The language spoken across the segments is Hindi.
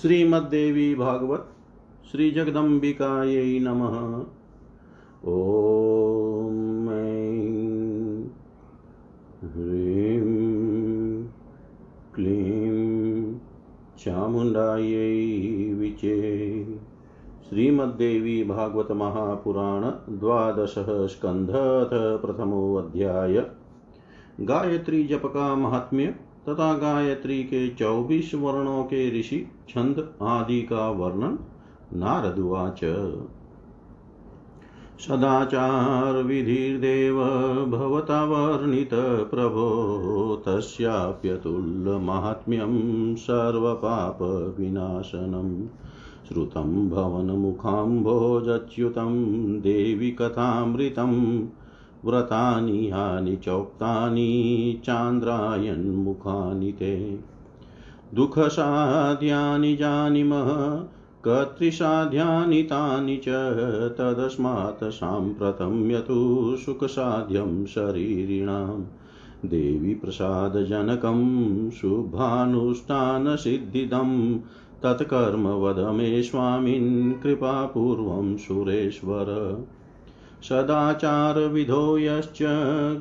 श्रीमद्देवी भागवत श्री जगदंबिकायै नमः। ओम ऐं ह्रीं क्लीं चामुंडायै विचे श्रीमद्देवी भागवत महापुराण द्वादशः स्कंध अथ प्रथमो अध्याय। गायत्री जप का महात्म्य तथा गायत्री के 24 वर्णों के ऋषि छंद आदि का वर्णन। नारदुवाच सदाचार विधिर्देव भवता वर्णित प्रभो तस्याप्यतुल्य महात्म्यं सर्वपाप विनाशनम् श्रुतं भवन मुखाम्भोजच्युतं देवी कथामृतम् व्रतानि हानि चोक्तानि चान्द्रायण मुखानि ते दुःखसाध्यानि जानीमः कर्तृसाध्यानि तानि च तदस्मात् साम्प्रतं यतो सुखसाध्यं शरीरिणां देवी प्रसादजनकं शुभानुष्ठानसिद्धिदं तत्कर्म वद मे स्वामिन् कृपापूर्वं सुरेश्वर। सदाचार विधो यश्च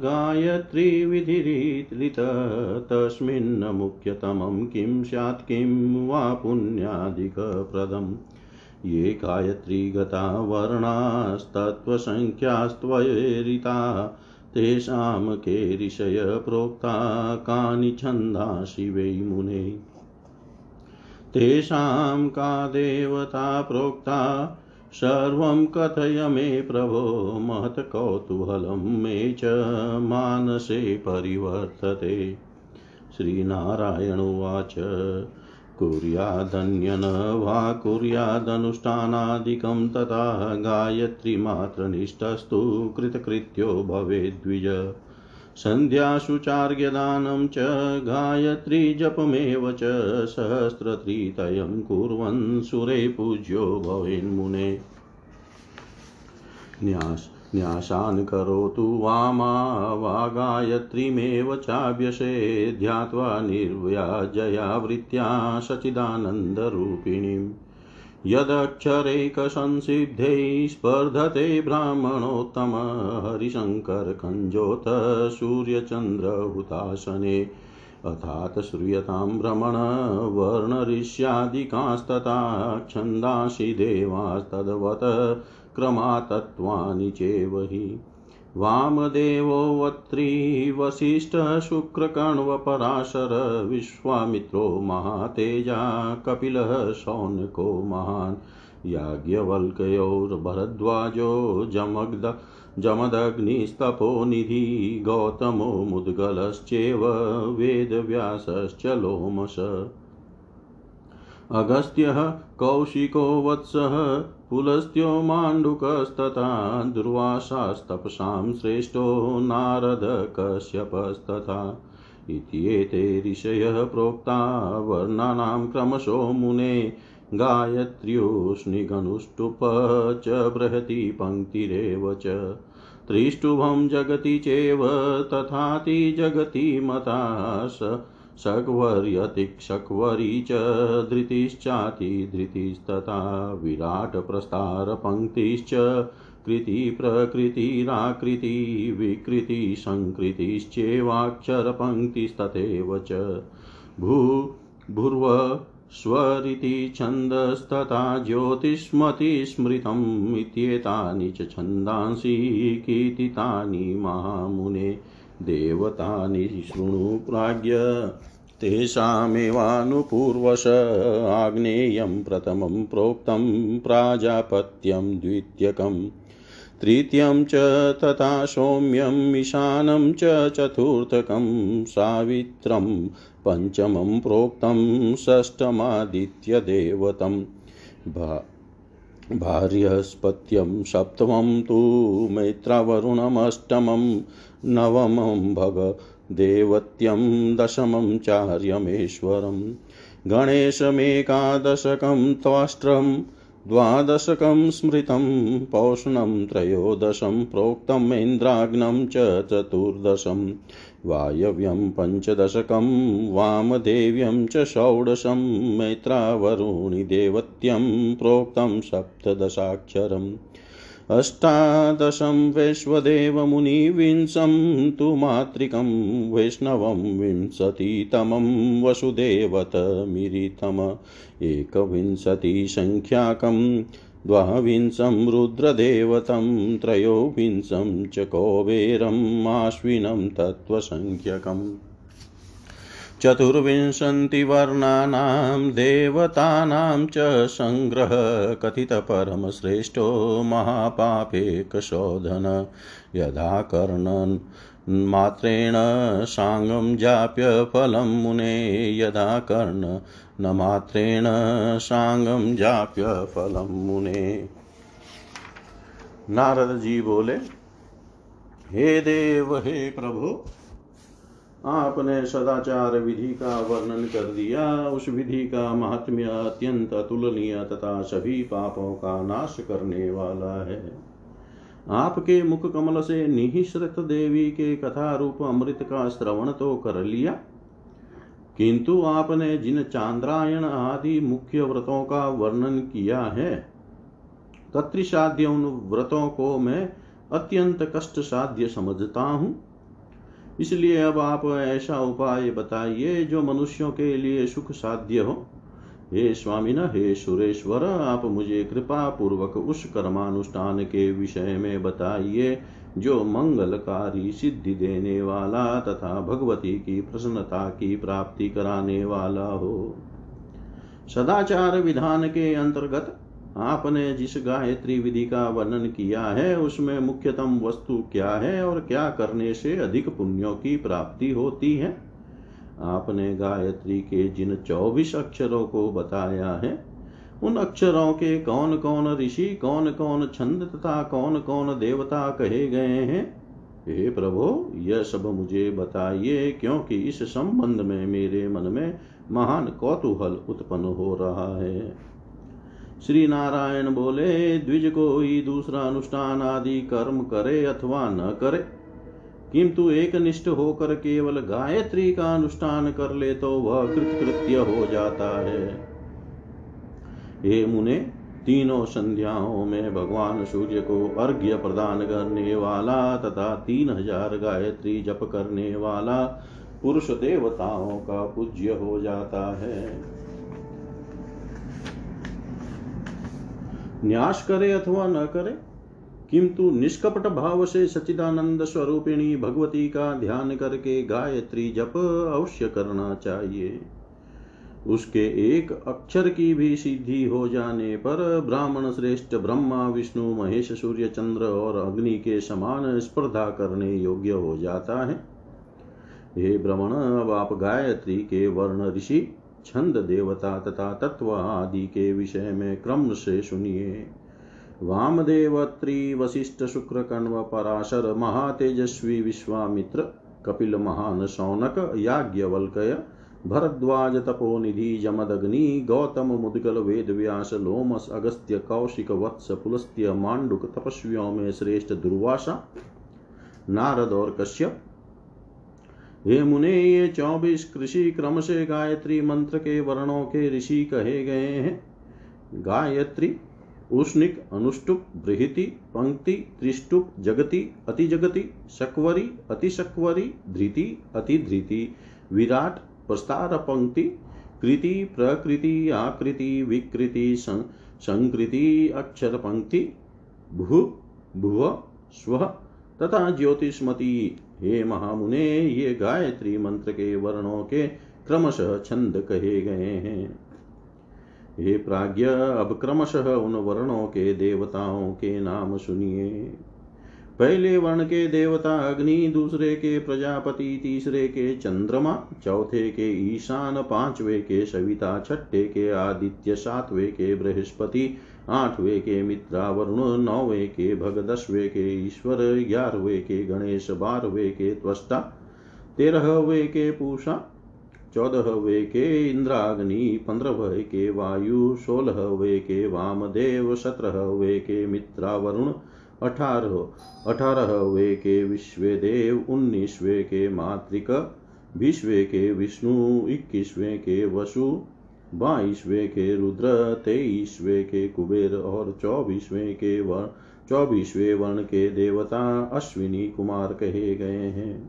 गायत्री विधिरीत तस्मिन् मुख्यतमं किं स्यात् किं वा पुण्याधिक प्रदम् ये गायत्री गता वर्णास्तत्वसंख्यास्त्वरिता तेषां के ऋषय प्रोक्ता कानि छन्दांसि वै मुने तेषां का देवता प्रोक्ता सर्वं कथय मे प्रभो महत् कौतूहलं मे च मानसे परिवर्तते। श्रीनारायण उवाच कुर्यादन्यन वा कुर्यादनुष्ठानादिकं तथा गायत्री मात्रनिष्ठस्तु कृतकृत्यो भवेद्विज संध्यासु चार्घ्यदानं च गायत्री जपमेव च सहस्रत्रितयं कुर्वन् सुरे पूज्यो भवेन्मुने। न्यासान करोतु वामा वा गायत्रीमेव चाभ्यसे ध्यात्वा निर्व्याजया वृत्त्या सच्चिदानन्दरूपिणीम् यदक्षरैकसंसिद्धे स्पर्धते ब्राह्मणोत्तम हरिशंकर कंजोत सूर्यचंद्रहुतासने अथात श्रूयतां भ्रमण वर्णरिष्यादिकांस्तथा छन्दांसि देवास्तद्वत् क्रमातत्त्वानि चैव हि वामदेवो वत्री वसिष्ठ शुक्रकण्व पराशर विश्वामित्रो महातेजा कपिलः शौनको महान् याज्ञवल्क्योर्भरद्वाजो जमदग्निस्तपोनिधि गौतमो मुद्गलश्चैव वेदव्यासश्च लोमश अगस्त्यः कौशिको वत्सः पुलस्त्यो माण्डुकस्तथा दुर्वासास्तपसां श्रेष्ठो नारद कश्यपस्तथा इत्येते ऋषयः प्रोक्ता वर्णानां क्रमशो मुने गायत्र्योऽस्निगनुष्टुप च बृहति पंक्तिरेव च त्रिष्टुभं जगति चैव तथाति जगति मता शक्वर्यतिक्शक्वरी च धृतिश्चाति धृतिस्तथा विराट प्रस्तार पंक्तिश्च कृति प्रकृतिराकृति विकृति संकृतिश्चेवाक्षर पंक्तिस्तथैव च भू भूर्व स्वरिति छन्दस्तथा ज्योतिष्मति स्मृतम् इत्येतानि च छन्दांसि कीर्तितानि महामुने। देवतानि शृणु प्राज्ञ तेषामेवानुपूर्वश आग्नेयं प्रथमं प्रोक्तं प्राजापत्यं द्वितीयकं तृतीयं च तथा सौम्यं ईशानं च चतुर्थकं सावित्रं पंचमं प्रोक्तं षष्ठमादित्यदेवतं भार्यस्पत्यं सप्तमं तु मैत्रावरुणमष्टमं नवमं भगदेवत्यं दशमं चार्यमेश्वरं गणेशमेकादशकं त्वाष्ट्रं द्वादशकं स्मृतं पौषणं त्रयोदशं प्रोक्तं इन्द्राग्नं च चतुर्दशं वायव्यं पंचदशकं वामदेव्यं च षोडशं मैत्रावरुणिदेवत्यं प्रोक्तं सप्तदशाक्षरम् अष्टादशं वैश्वदेवमुनिविंशं तु मातृकं वैष्णवं विंशतितमं वसुदेवतमिरितम एकविंशतिसंख्याकं द्वाविंशं रुद्रदेवतं त्रयोविंशं च कुबेरम् आश्विनं तत्त्वसंख्यकम् चतुर्विंशतिवर्णानां देवतानां च संग्रह कथित परम श्रेष्ठो महापापे कशोधन यदा कर्णन् मात्रेण सांगं जाप्य फलं मुने यदा कर्ण न मात्रेण सांगं जाप्य फलं मुने। नारद जी बोले, हे देव, हे प्रभु, आपने सदाचार विधि का वर्णन कर दिया। उस विधि का महात्म्य अत्यंत अतुलनीय तथा सभी पापों का नाश करने वाला है। आपके मुख कमल से निःसृत देवी के कथा रूप अमृत का श्रवण तो कर लिया, किंतु आपने जिन चांद्रायण आदि मुख्य व्रतों का वर्णन किया है, तत्रिसाध्य उन व्रतों को मैं अत्यंत कष्ट साध्य समझता हूँ। इसलिए अब आप ऐसा उपाय बताइए जो मनुष्यों के लिए सुख साध्य हो। हे स्वामिन, हे सुरेश्वर, आप मुझे कृपा पूर्वक उस कर्मानुष्ठान के विषय में बताइए जो मंगलकारी सिद्धि देने वाला तथा भगवती की प्रसन्नता की प्राप्ति कराने वाला हो। सदाचार विधान के अंतर्गत आपने जिस गायत्री विधि का वर्णन किया है, उसमें मुख्यतम वस्तु क्या है और क्या करने से अधिक पुण्यों की प्राप्ति होती है? आपने गायत्री के जिन 24 अक्षरों को बताया है, उन अक्षरों के कौन कौन ऋषि, कौन कौन छंद तथा कौन कौन देवता कहे गए हैं? हे प्रभो, यह सब मुझे बताइए, क्योंकि इस संबंध में मेरे मन में महान कौतूहल उत्पन्न हो रहा है। श्री नारायण बोले, द्विज कोई दूसरा अनुष्ठान आदि कर्म करे अथवा न करे, किंतु एक निष्ठ होकर केवल गायत्री का अनुष्ठान कर ले तो वह कृतकृत्य हो जाता है। हे मुने, तीनों संध्याओं में भगवान सूर्य को अर्घ्य प्रदान करने वाला तथा 3000 गायत्री जप करने वाला पुरुष देवताओं का पूज्य हो जाता है। न्यास करे अथवा न करे, किंतु निष्कपट भाव से सच्चिदानंद स्वरूपिणी भगवती का ध्यान करके गायत्री जप अवश्य करना चाहिए। उसके एक अक्षर की भी सिद्धि हो जाने पर ब्राह्मण श्रेष्ठ ब्रह्मा, विष्णु, महेश, सूर्य, चंद्र और अग्नि के समान स्पर्धा करने योग्य हो जाता है। हे ब्राह्मण, अब आप गायत्री के वर्ण, ऋषि, छंद, देवता तथा तत्व आदि के विषय में क्रम से सुनिए। वामदेव, त्रि, वशिष्ठ, शुक्र, कण्व, पराशर, महातेजस्वी, विश्वामित्र, कपिल, महान शौनक, याज्ञवल्क्य, भरद्वाज, तपोनिधि, जमदग्नि, गौतम, मुद्गल, वेदव्यास, लोमस, अगस्त्य, कौशिक, वत्स, पुलस्त्य, मांडुक, तपस्वियों में श्रेष्ठ दुर्वासा, नारद और कश्यप। हे मुने, ये 24 कृषि क्रम से गायत्री मंत्र के वर्णों के ऋषि कहे गए हैं। गायत्री, उष्णिक, अनुष्टुप, बृहति, पंक्ति, त्रिष्टुप, जगति, अतिजगति, शक्वरी, अतिशक्वरी, धृति, अतिधृति, विराट, प्रस्तार पंक्ति, कृति, प्रकृति, आकृति, विकृति, संकृति, अक्षर पंक्ति, भू, भुव, स्व तथा ज्योतिष्मती। हे महामुने, ये गायत्री मंत्र के वर्णों के क्रमशः छंद कहे गए हैं। हे प्राज्ञ, अब क्रमशः उन वर्णों के देवताओं के नाम सुनिए। पहले वर्ण के देवता अग्नि, दूसरे के प्रजापति, तीसरे के चंद्रमा, चौथे के ईशान, पांचवें के सविता, छठे के आदित्य, सातवें के बृहस्पति, आठवें के मित्रा वरुण, नौवें के भग, दसवें के ईश्वर, 11वें के गणेश, 12वें के त्वष्टा, 13वें के पूषा, 14वें के इंद्राग्नि, 15वें के वायु, 16वें के वामदेव, 17वें के मित्रा वरुण, 18वें के विश्वदेव, 19वें के मातृक, 20वें के विष्णु, 21वें के वसु, 22वें के रुद्र, 23वें के कुबेर और 24वें वर्ण के देवता अश्विनी कुमार कहे गए हैं।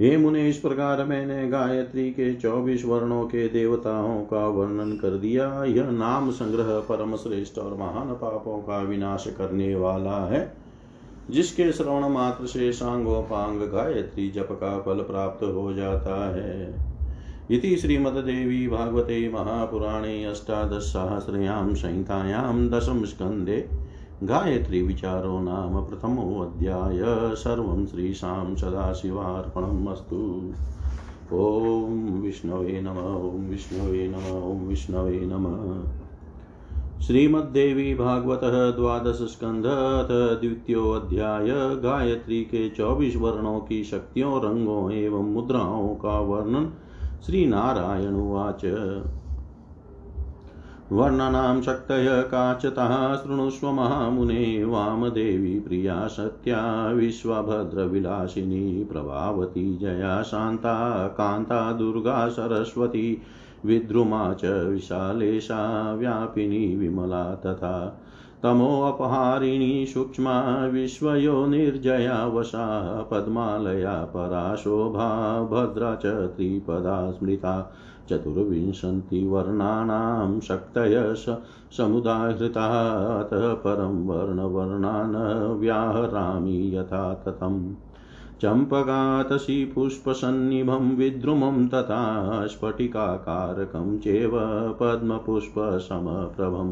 हे मुने, इस प्रकार मैंने गायत्री के 24 वर्णों के देवताओं का वर्णन कर दिया। यह नाम संग्रह परम श्रेष्ठ और महान पापों का विनाश करने वाला है, जिसके श्रवण मात्र से सांगोपांग गायत्री जप का फल प्राप्त हो जाता है। इति श्रीमद्देवी भागवते महापुराणे अष्टादशसहस्रयां संहितायां दशम स्कंधे गायत्री विचारो नाम प्रथमो अध्याय। सर्वं श्रीशां सदाशिवार्पणमस्तु। ओम विष्णवे नमः, ओम विष्णवे नमः, ओम विष्णवे नमः। श्रीमद्देवी भागवत द्वादश स्कंध द्वितीय अध्याय। गायत्री के 24 वर्णों की शक्तियों, रंगों एवं मुद्राओं का वर्णन। श्री नारायण उवाच। वर्णानां शक्तय काचतः शृणुष्व महामुने। वामदेवी प्रिया सत्या विश्वभद्रविलासिनी प्रभावती जया शांता कांता दुर्गा सरस्वती विद्रुमा च विशालेशा व्यापिनी विमला तथा तमोपहारिणी सूक्ष्मा विश्वयो निर्जया वशा पद्मालया पराशोभा भद्रा च त्रिपदा स्मृता। चतुर्विंशति वर्णानां शक्तय समुदाहृतः। अतः परं वर्णवर्णान् व्याहरामि यथा ततम्। चम्पकातसी पुष्पसन्निभं विद्रुमं तथा स्फटिकाकारकं चैव पद्मपुष्पसमप्रभं।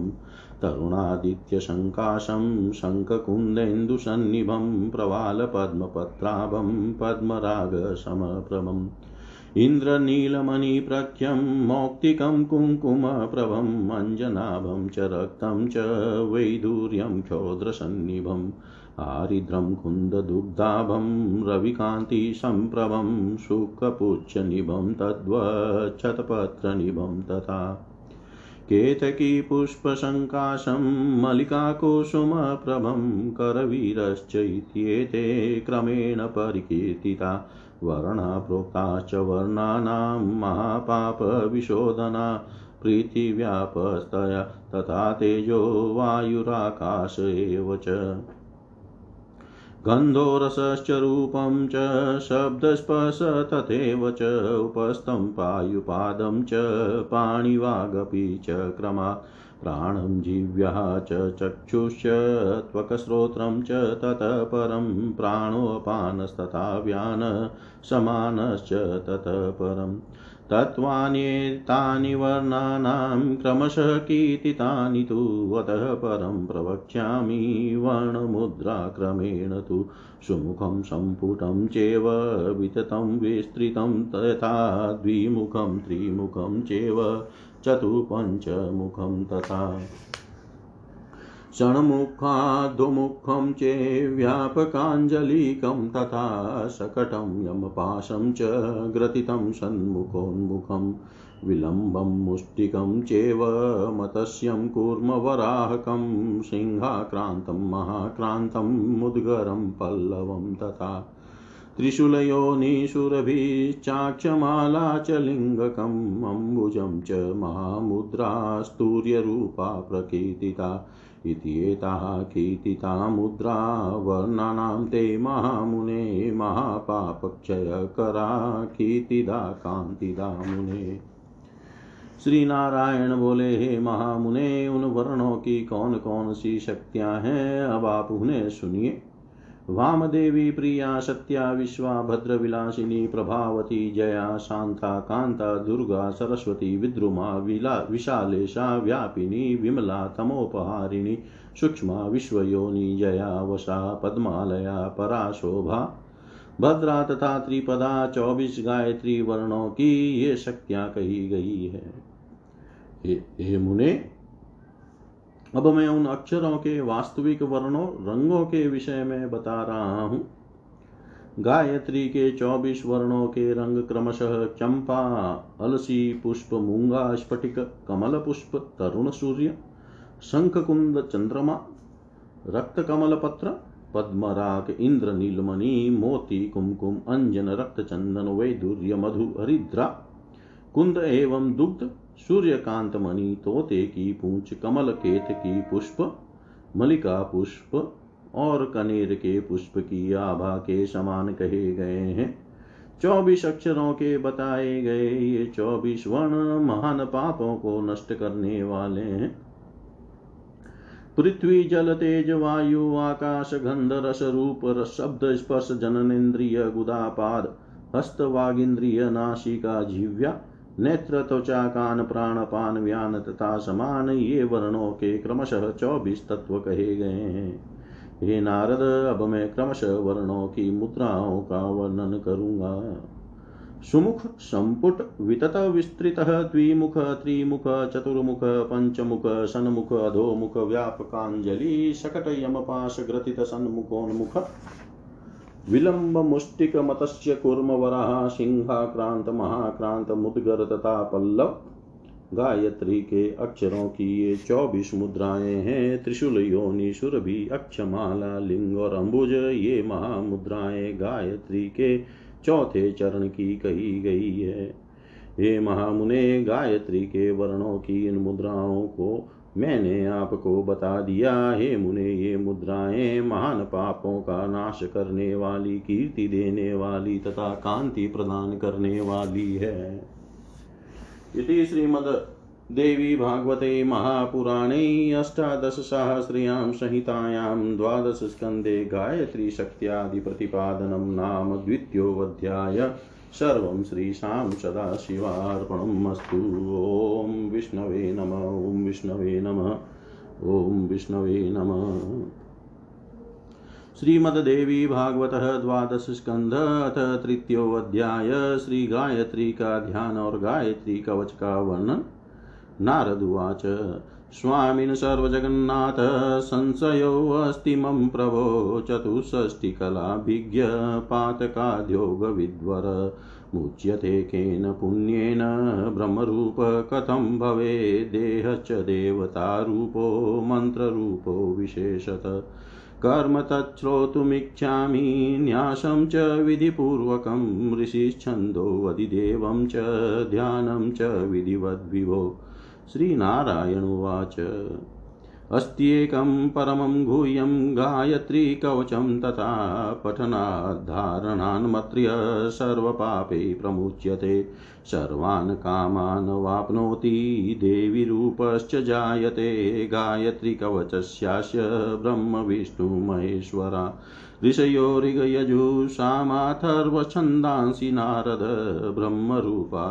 तरुणादित्यशङ्काशं शङ्खकुन्देन्दुसन्निभं प्रवालपद्मपत्राभं पद्मरागसमप्रभम्। इन्द्रनीलमणिप्रख्यं मौक्तिकं कुङ्कुमप्रभं अञ्जनाभं च रक्तं च वैदूर्यं क्षोद्रसन्निभम्। आरिद्रं कुन्ददुग्धाभं रविकान्तिसंप्रभं शुकपुच्छनिभं तद्वक्षतपत्रनिभं तथा केतकीपुष्पसङ्काशं मल्लिकाकुसुमप्रभं करवीरश्च इत्येते क्रमेण परिकीर्तिता। वर्णा प्रोक्ताश्च वर्णानां महापापविशोधना। पृथिव्यापस्तया तथा तेजो वायुराकाश एव च। गन्धोरसश्च रूपं च शब्दस्पर्श तथैव च उपस्थं पायुपादं च पाणिवागपि च क्रमा। प्राणं जीव्या च चक्षुश्च त्वक्श्रोत्रं च ततः परं प्राणोपानस्तथा व्यान समानश्च ततः परं। तत्त्वान्येतानि वर्णानां क्रमशः कीर्तितानि तु। अतः परं प्रवक्ष्यामि वर्णमुद्राक्रमेण तु। सुमुखं सम्पुटं चैव विततं विस्तृतं तथा द्विमुखं त्रिमुखं चैव चतुःपञ्चमुखं तथा। षण्मुखाद्मुखं चेव्यापकाञ्जलिकं तथा शकटं यमपाशं च ग्रथितं सन्मुखोन्मुखं। विलम्बं मुष्टिकं चैव मत्स्यं कूर्मवराहकं सिंहाक्रान्तं महाक्रान्तं मुद्गरं पल्लवं तथा। त्रिशूलयोनिशूरभिश्चाक्षमाला च लिङ्गकम् अम्बुजं च महामुद्रा स्तूर्यरूपा प्रकीर्तिता। इत्येताः कीर्तिता मुद्रा वर्णानां ते महामुने। महापापक्षयकरा कीर्तिदा कान्तिदा मुने। श्री नारायण बोले, हे महामुने, उन वर्णों की कौन कौन सी शक्तियाँ हैं, अब आप उन्हें सुनिए। वामदेवी प्रिया सत्या विश्वा भद्र विलासिनी प्रभावती जया शांता कांता दुर्गा सरस्वती विद्रुमा विशालेशा व्यापिनी विमला तमोपहारिणी सूक्ष्मा विश्वयोनि जया वशा पद्मालया पराशोभा भद्रा तथा त्रिपदा। 24 गायत्री वर्णों की ये शक्तियाँ कही गई है। हे मुने, अब मैं उन अक्षरों के वास्तविक वर्णों, रंगों के विषय में बता रहा हूँ गायत्री के 24 वर्णों के रंग क्रमशः चंपा, अलसी पुष्प, मूंगा, स्फटिक, कमल पुष्प, तरुण सूर्य, शंखकुंद, चंद्रमा, रक्त कमल पत्र, पद्मराग, इंद्र नीलमणि, मोती, कुमकुम, अंजन, रक्त चंदन, वैदुर्य, मधु, हरिद्रा, कुंद एवं दुग्ध, सूर्यकांत मणि, तोते की पूंछ, कमल केत की पुष्प, मलिका पुष्प और कनेर के पुष्प की आभा के समान कहे गए हैं। 24 अक्षरों के बताए गए ये 24 वर्ण महान पापों को नष्ट करने वाले हैं। पृथ्वी, जल, तेज, वायु, आकाश, गंध, रस, रूप, रस, शब्द, स्पर्श, जननेन्द्रिय, गुदापाद, हस्त, वागिंद्रिय, नासिका, जिह्वा, नेत्र, त्वचा, कान, प्राण, पान, व्यान तथा समान ये वर्णों के क्रमशः 24 तत्व कहे गए हैं। हे नारद, अब मैं क्रमशः वर्णों की मुद्राओं का वर्णन करूंगा। सुमुख, संपुट, वितत, विस्तृत, द्विमुख, त्रिमुख, चतुर्मुख, पंचमुख, सन्मुख, अधोमुख, व्यापकांजलि, शकट, यमपाश, ग्रथित, सन्मुखोन्मुख, विलंब, मुष्टिक, मत्स्य, कूर्म, वराह, सिंहाक्रांत, महाक्रांत, मुद्गर तथा पल्लव। गायत्री के अक्षरों की ये 24 मुद्राएं हैं। त्रिशूल, योनि, सुरभि, अक्षमाला, लिंग और अंबुज ये महामुद्राएं गायत्री के चौथे चरण की कही गई है। ये महामुने, गायत्री के वर्णों की इन मुद्राओं को मैंने आपको बता दिया। हे मुने, ये मुद्राएं महान पापों का नाश करने वाली, कीर्ति देने वाली तथा कांति प्रदान करने वाली है। इति श्रीमद्देवी भागवते महापुराणे अष्टादशसहस्रयां संहितायां द्वादशस्कन्धे गायत्री शक्त्यादि प्रतिपादनं नाम द्वितीयोऽध्यायः। सर्वं श्रीशां सदाशिवार्पणमस्तु। ओम विष्णवे नमः। ओम विष्णवे नमः। ओम विष्णवे नमः। श्रीमद्देवी भागवतः द्वादश स्कंध अथ तृतीयोऽध्याय। श्री गायत्री का ध्यान और गायत्री कवच का वर्णन। नारद उवाच, स्वामिन् सर्वजगन्नाथ, संशयो अस्ति मम प्रभो, चतुष्षष्टि कलाभिज्ञ पातकाद्योग विद्वर, मुच्यते केन पुण्येन, ब्रह्मरूप कथं भवेत्, देहश्च देवता रूपो, मंत्र रूपो विशेषतः, कर्म तच्छ्रोतुमिच्छामि, न्यासं च विधिपूर्वकं, ऋषिच्छन्दो अधिदेवं च, ध्यानं च विधिवद्विभो। श्रीनारायण उवाच, अस्त्येकं परमं गुह्यं गायत्री कवचं, तथा पठनाद्धारणान्मत्र्य सर्वपापै प्रमुच्यते, सर्वान् कामान् वाप्नोति, देवीरूपश्च जायते, गायत्री कवचस्यास्य ब्रह्म विष्णु महेश्वरा, ऋषयो ऋगयजुषामाथर्वछन्दांसि नारद, ब्रह्मरूपा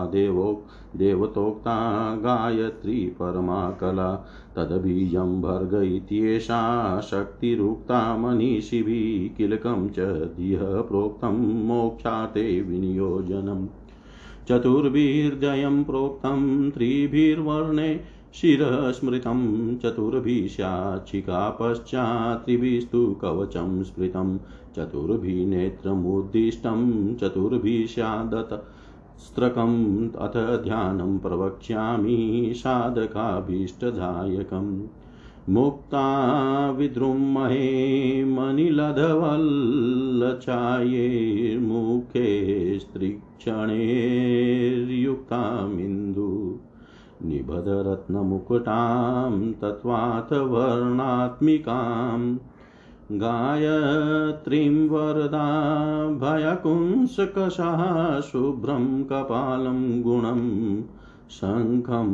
देवतोक्ता गायत्री परमा कला, तदबीजं भर्ग इत्येषा शक्तिरुक्ता मनीषिभिः, किलकं च दिह प्रोक्तं, मोक्षाते विनियोजनम्, चतुर्भिर्जयं प्रोक्तं, त्रिभिर्वर्णे शिरस्मृतं, चतुर्भिः शाचिका पश्चात्, त्रिभिस्तु कवचं स्मृतं, चतुर्भिः नेत्रमुद्दिष्टं, चतुर्भिः स्यादत स्त्रकम्, अथ ध्यानं प्रवक्ष्यामि साधकाभीष्टदायकम्, मुक्ता विद्रुमहे मणिलधवल्लचायैर्मुखे स्त्रीक्षणैर्युक्तामिन्दु, निबधरत्नमुकुटां तत्त्वात् वर्णात्मिकाम्, गायत्रीं वरदा भयकुंसकशः, शुभ्रं कपालं गुणं शङ्खं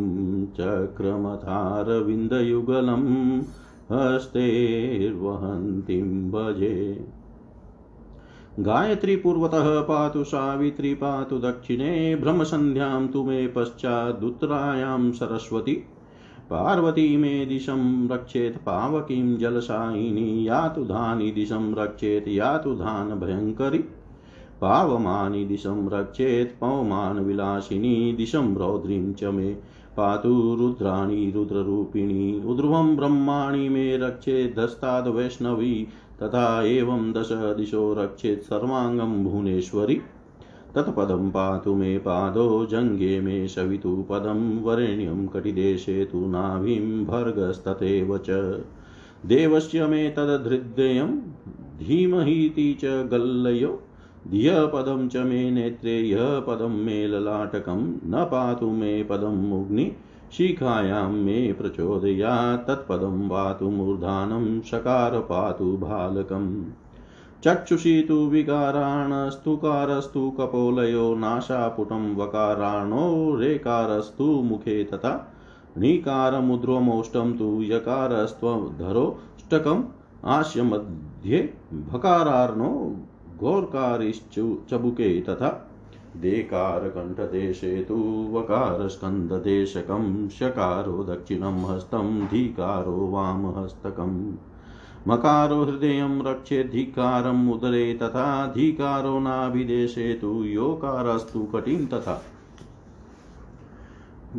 चक्रमथारविन्दयुगलं, हस्तैर्वहन्तीं भजे। गायत्री पूर्वतः पातु सावित्री, पातु दक्षिणे, ब्रह्मसंध्यां तु मे पश्चात्, उत्तरायां सरस्वती, पार्वती मे दिशं रक्षेत, पावकीं जलशायिनी, या तु धानि दिशं रक्षेत, या तु धान भयंकरी, पावमानि दिशं रक्षेत, पवमान विलासिनी, दिशं रौद्रीं च मे पातु, रुद्राणी रुद्ररूपिणी, ध्रुवं ब्रह्माणि मे रक्षेत, धस्ताद् वैष्णवी, तथा एवं दश दिशो रक्षित सर्वांगं भुवनेश्वरी। तत्पदं पातु मे पादो जंगे मे सवितु पदं वरेण्यं कटिदेशे तु नाभिं भर्गस्ततेव च देवस्य मे तदधृद्यं धीमहीति च गल्लयो धियः पदं च मे नेत्रे यः पदं मे ललाटकं न पातु मे पदं मुग्नि शिखायां मे प्रचोदयात्। तत्पदं पातु मूर्धानं शकार पातु भालकम्। चक्षुषी तु विकाराणस्तुकारस्तु कपोलयो नाशापुटं वकाराणो रेकारस्तु मुखे तथा णीकारमुद्रोमोष्टं तु यकारस्त्वधरो ष्टकम् आस्य मध्ये भकारार्णो घोरकारिश्चु चबुके तथा देकारकण्ठदेशे तु वकारस्कन्धदेशकं शकारो दक्षिणं हस्तं धीकारो वामहस्तकम्। मकारो हृदयं रक्षेद्धिकारम् उदरे तथा धिकारो नाभिदेशे तु योकारस्तु कटिं तथा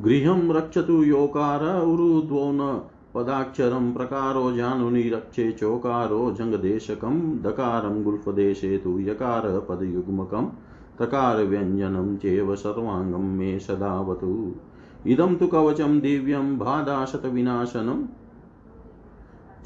गृहं रक्षतु योकार उरुद्वो न पदाक्षरं प्रकारो जानुनि रक्षे चोकारो जङ्गदेशकं दकारं गुल्फदेशे तु यकार पदयुग्मकं तकार व्यञ्जनं चेव सर्वाङ्गं मे सदावतु। इदं तु कवचं दिव्यं बाधाशतविनाशनं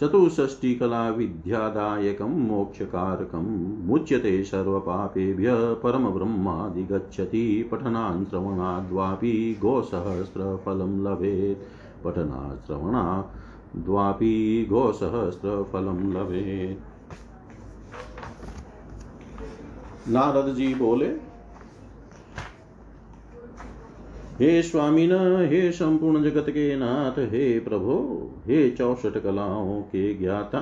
चतुष्षष्टि कला विद्यादायकं मोक्षकारकं मुच्यते सर्वपापेभ्यः परमब्रह्मादि गच्छति पठनान् श्रवणाद्वापि गोसहस्रफलं लभेत्। पठनात् श्रवणाद्वापि गोसहस्रफलं लभेत्। नारद जी बोले, हे स्वामिन, हे संपूर्ण जगत के नाथ, हे प्रभो, हे 64 कलाओं के ज्ञाता,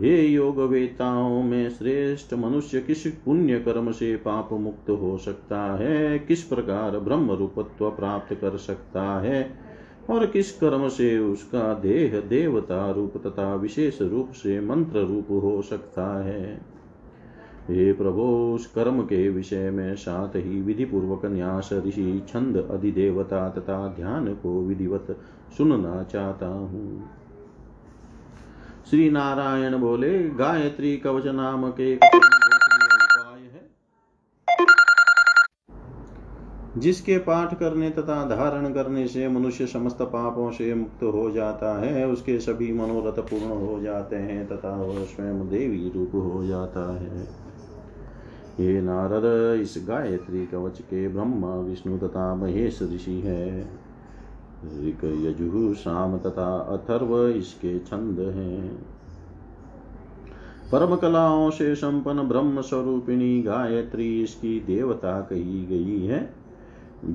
हे योग वेताओं में श्रेष्ठ मनुष्य किस पुण्य कर्म से पाप मुक्त हो सकता है, किस प्रकार ब्रह्म रूपत्व प्राप्त कर सकता है और किस कर्म से उसका देह देवता रूप तथा विशेष रूप से मंत्र रूप हो सकता है। हे प्रभो, उस कर्म के विषय में साथ ही विधि पूर्वक न्यास ऋषि छंद अधिदेवता तथा ध्यान को विधिवत सुनना चाहता हूँ। श्री नारायण बोले, गायत्री कवच नाम के उपाय है जिसके पाठ करने तथा धारण करने से मनुष्य समस्त पापों से मुक्त हो जाता है, उसके सभी मनोरथ पूर्ण हो जाते हैं तथा वह स्वयं देवी रूप हो जाता है। हे नारद, इस गायत्री कवच के ब्रह्मा विष्णु तथा महेश ऋषि है, ऋक् यजुः साम तथा अथर्व इसके छंद हैं। परम कलाओं से संपन्न ब्रह्म स्वरूपिणी गायत्री इसकी देवता कही गई है।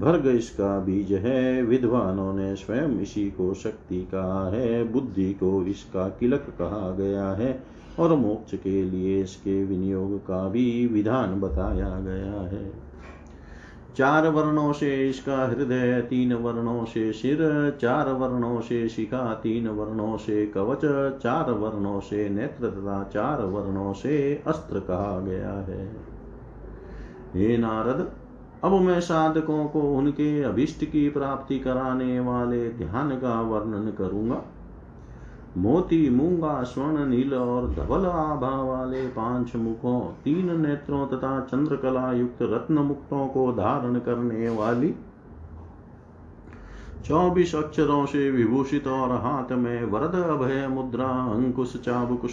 भर्ग इसका बीज है। विद्वानों ने स्वयं इसी को शक्ति कहा है, बुद्धि को इसका किलक कहा गया है और मोक्ष के लिए इसके विनियोग का भी विधान बताया गया है। 4 वर्णों से इसका हृदय, 3 वर्णों से सिर, 4 वर्णों से शिखा, 3 वर्णों से कवच, 4 वर्णों से नेत्र तथा 4 वर्णों से अस्त्र कहा गया है। हे नारद, अब मैं साधकों को उनके अभिष्ट की प्राप्ति कराने वाले ध्यान का वर्णन करूंगा। मोती, मूंगा, स्वर्ण, नील और धवल आभा वाले 5 मुखों, 3 नेत्रों तथा चंद्रकला युक्त रत्न मुक्तों को धारण करने वाली 24 अक्षरों से विभूषित और हाथ में वरद, अभय मुद्रा, अंकुश, चाबुक,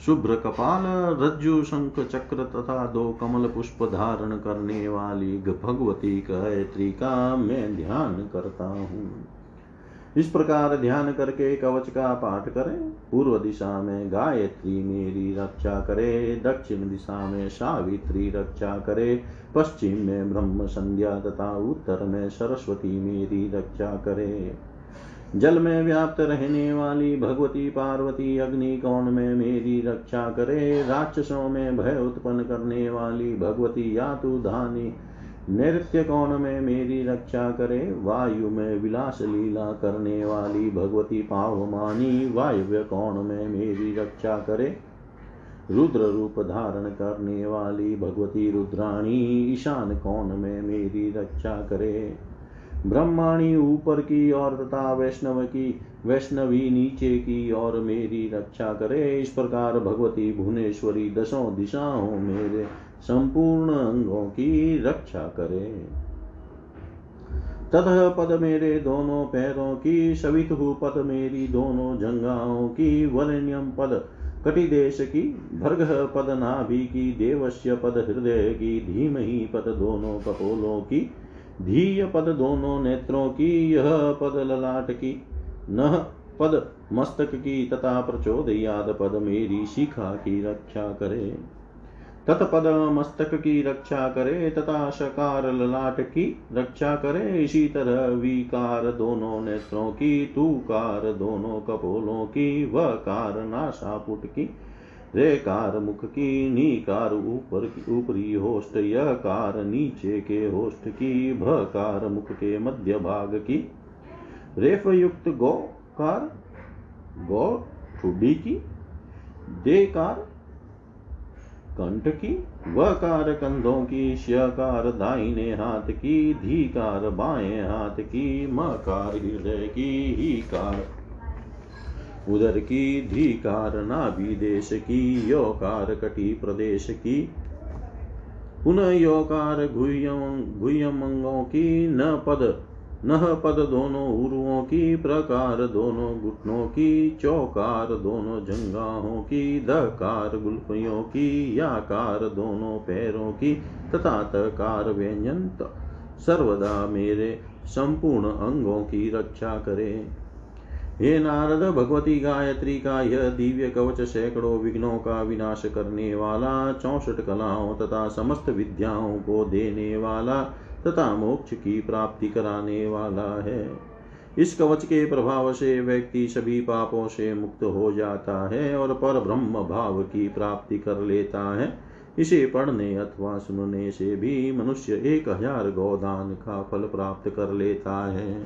शुभ्र कपाल, रज्जु, शंख, चक्र तथा 2 कमल पुष्प धारण करने वाली भगवती गायत्री का मैं ध्यान करता हूँ। इस प्रकार ध्यान करके कवच का पाठ करें। पूर्व दिशा में गायत्री मेरी रक्षा करे, दक्षिण दिशा में सावित्री रक्षा करे, पश्चिम में ब्रह्म संध्या तथा उत्तर में सरस्वती मेरी रक्षा करे। जल में व्याप्त रहने वाली भगवती पार्वती अग्निकोण में मेरी रक्षा करे। राक्षसों में भय उत्पन्न करने वाली भगवती यातुधानी नृत्य कोण में मेरी रक्षा करे। वायु में विलास लीला करने वाली भगवती पावमानी वायव्य कोण में मेरी रक्षा करे। रुद्र रूप धारण करने वाली भगवती रुद्राणी ईशान कोण में मेरी रक्षा करे। ब्रह्माणी ऊपर की ओर तथा वैष्णवी नीचे की ओर मेरी रक्षा करे। इस प्रकार भगवती भुवनेश्वरी दसों दिशाओं मेरे संपूर्ण अंगों की रक्षा करे। ततः पद मेरे दोनों पैरों की, सवितु पद मेरी दोनों जंघाओं की, वरेण्यम पद कटिदेश की, भर्गह पद नाभि की, देवस्य पद हृदय की, धीमहि पद दोनों कपोलों की, धीय पद दोनों नेत्रों की, यह पद ललाट की, नह पद मस्तक की तथा प्रचोदयाद पद मेरी शिखा की रक्षा करे। तत्पद मस्तक की रक्षा करे तथा शकार ललाट की रक्षा करे। इसी तरह विकार दोनों नेत्रों की, तुकार दोनों कपोलों की, वकार नासापुट की, रेकार मुख की, नीकार ऊपर ऊपरी होष्ट, यकार नीचे के होष्ट की, भकार मुख के मध्य भाग की, रेफ युक्त गोकार गौ ठुडी की, देकार कंठ की, वकार कंधों की, श्यकार दाहिने हाथ की, धीकार बाएं हाथ की, मकार हृदय की, हीकार उदर की, धीकार नाभि देश की, योकार कटी प्रदेश की, पुनः योकार गुह्यम अंगों की, नह पद दोनों उरुओं की, प्रकार दोनों घुटनों की, चौकार दोनों जंघाओं की, दकार गुल्फियों की, याकार दोनों पैरों की तथा तकार व्यंजन सर्वदा मेरे संपूर्ण अंगों की रक्षा करे। हे नारद, भगवती गायत्री का यह दिव्य कवच सैकड़ों विघ्नों का विनाश करने वाला, 64 कलाओं तथा समस्त विद्याओं को देने वाला तथा मोक्ष की प्राप्ति कराने वाला है। इस कवच के प्रभाव से व्यक्ति सभी पापों से मुक्त हो जाता है और पर ब्रह्म भाव की प्राप्ति कर लेता है। इसे पढ़ने अथवा सुनने से भी मनुष्य 1000 गोदान का फल प्राप्त कर लेता है।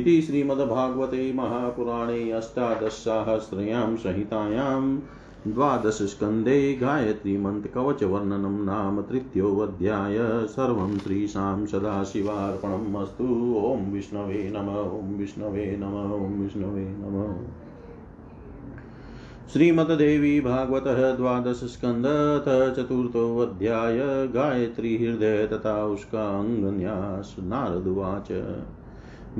इति श्रीमद्भागवते महापुराणे 18 सहस्रयां संहितायां 12 स्कन्धे गायत्रीमन्त्रकवचवर्णनं नाम 3 अध्याय। सर्वं श्रीशां सदाशिवार्पणम् अस्तु। ओं विष्णवे नमः। ओं विष्णवे नमः। ओं विष्णवे नमः। श्रीमद्देवी भागवत 12 स्कंध अथ 4थो अध्याय। गायत्री हृदय तथा उसका अंगन्यास। नारद उवाच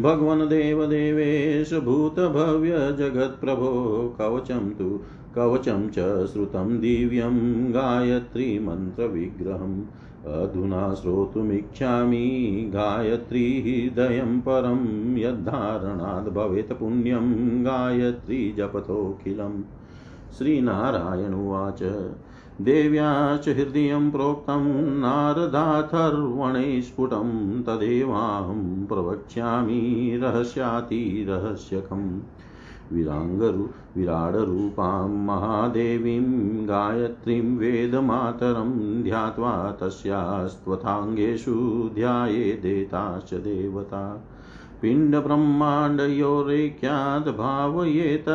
भगवन देव देवेश भूत भव्य जगत प्रभो कवचम च श्रुतं दिव्यं गायत्री मंत्र विग्रहम् अधुना श्रोतुमिच्छामि गायत्री हृदयं परं यद्धारणाद् भवेत् पुण्यं गायत्री जपतोखिलम्। श्रीनारायण उवाच देव्याश्च हृदयं प्रोक्तं नारदाथर्वणे स्फुटं तदेवाहं प्रवक्ष्यामि रहस्यातिरहस्यकं विराडरूपां महादेवीं गायत्रीं वेदमातरं ध्यात्वा तस्यास्त्वथाङ्गेषु ध्यायेदेताश्च देवता पिण्डब्रह्माण्डयोरेक्याद् भावयेत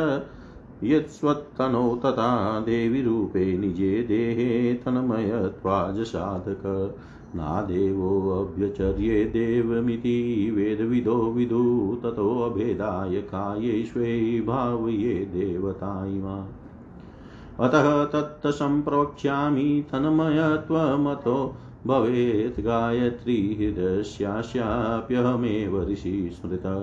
यत्स्वत्तनो तथा देवी रूपे निजे देहे तन्मयत्वाज साधक नादेवो अभ्यचर्ये देवमिति वेदविदो विदु ततो अभेदाय कायेष्वे भावये देवता इमा अतः तत्संप्रवक्ष्यामि तन्मयत्वमतो भवेत् गायत्री हृदयस्यास्याप्यहमेव ऋषि स्मृता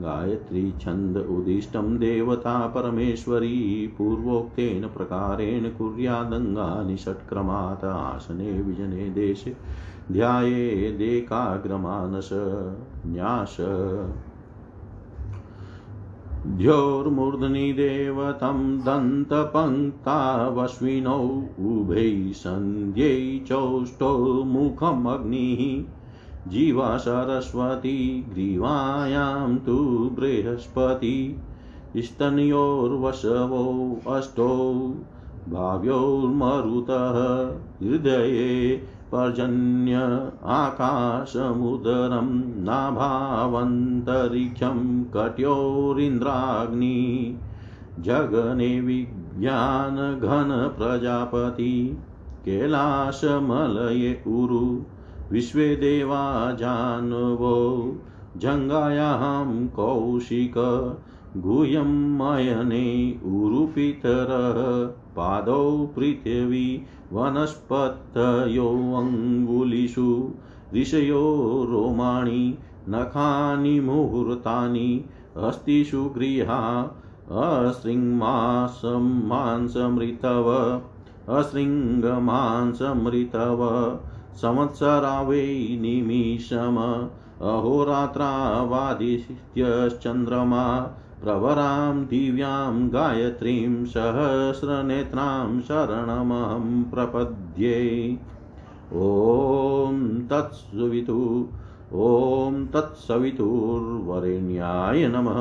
गायत्री छंद उदिष्टं देवता परमेश्वरी पूर्वोक्तेन प्रकारेण कुर्यादंगानि षट्क्रमात् आसने विजने देशे ध्यायेदेकाग्रमानस न्यास द्योर्मूर्धनि देवतं दन्तपङ्क्तावश्विनौ उभै सन्ध्यै चौष्टौ मुखम् अग्निः जीवा सरस्वती ग्रीवायां तु बृहस्पति स्तनयोर्वसवो अष्टौ भाव्योर्मरुतः हृदये पर्जन्य आकाशमुदरं नाभावन्तरिक्षं कट्योरिन्द्राग्नि जगने विज्ञान घन प्रजापति कैलाशमलये उरु विश्वे देवा जानवो जंगायां कौशिक गुह्यं मयने उरुपितरः पादौ पृथिवी वनस्पतयो अंगुलिषु ऋषयो रोमाणि नखानि मुहूर्तानि अस्तिषु गृहा अशृङ्गमांसमृतव अशृङ्गमांसमृतव संवत्सरा वै निमिषम अहोरात्रावादित्यश्चन्द्रमा प्रवरां दिव्यां गायत्रीं सहस्रनेत्रां शरणमहं प्रपद्ये। ॐ तत्सवितु ॐ तत्सवितुर्वरेण्याय नमः।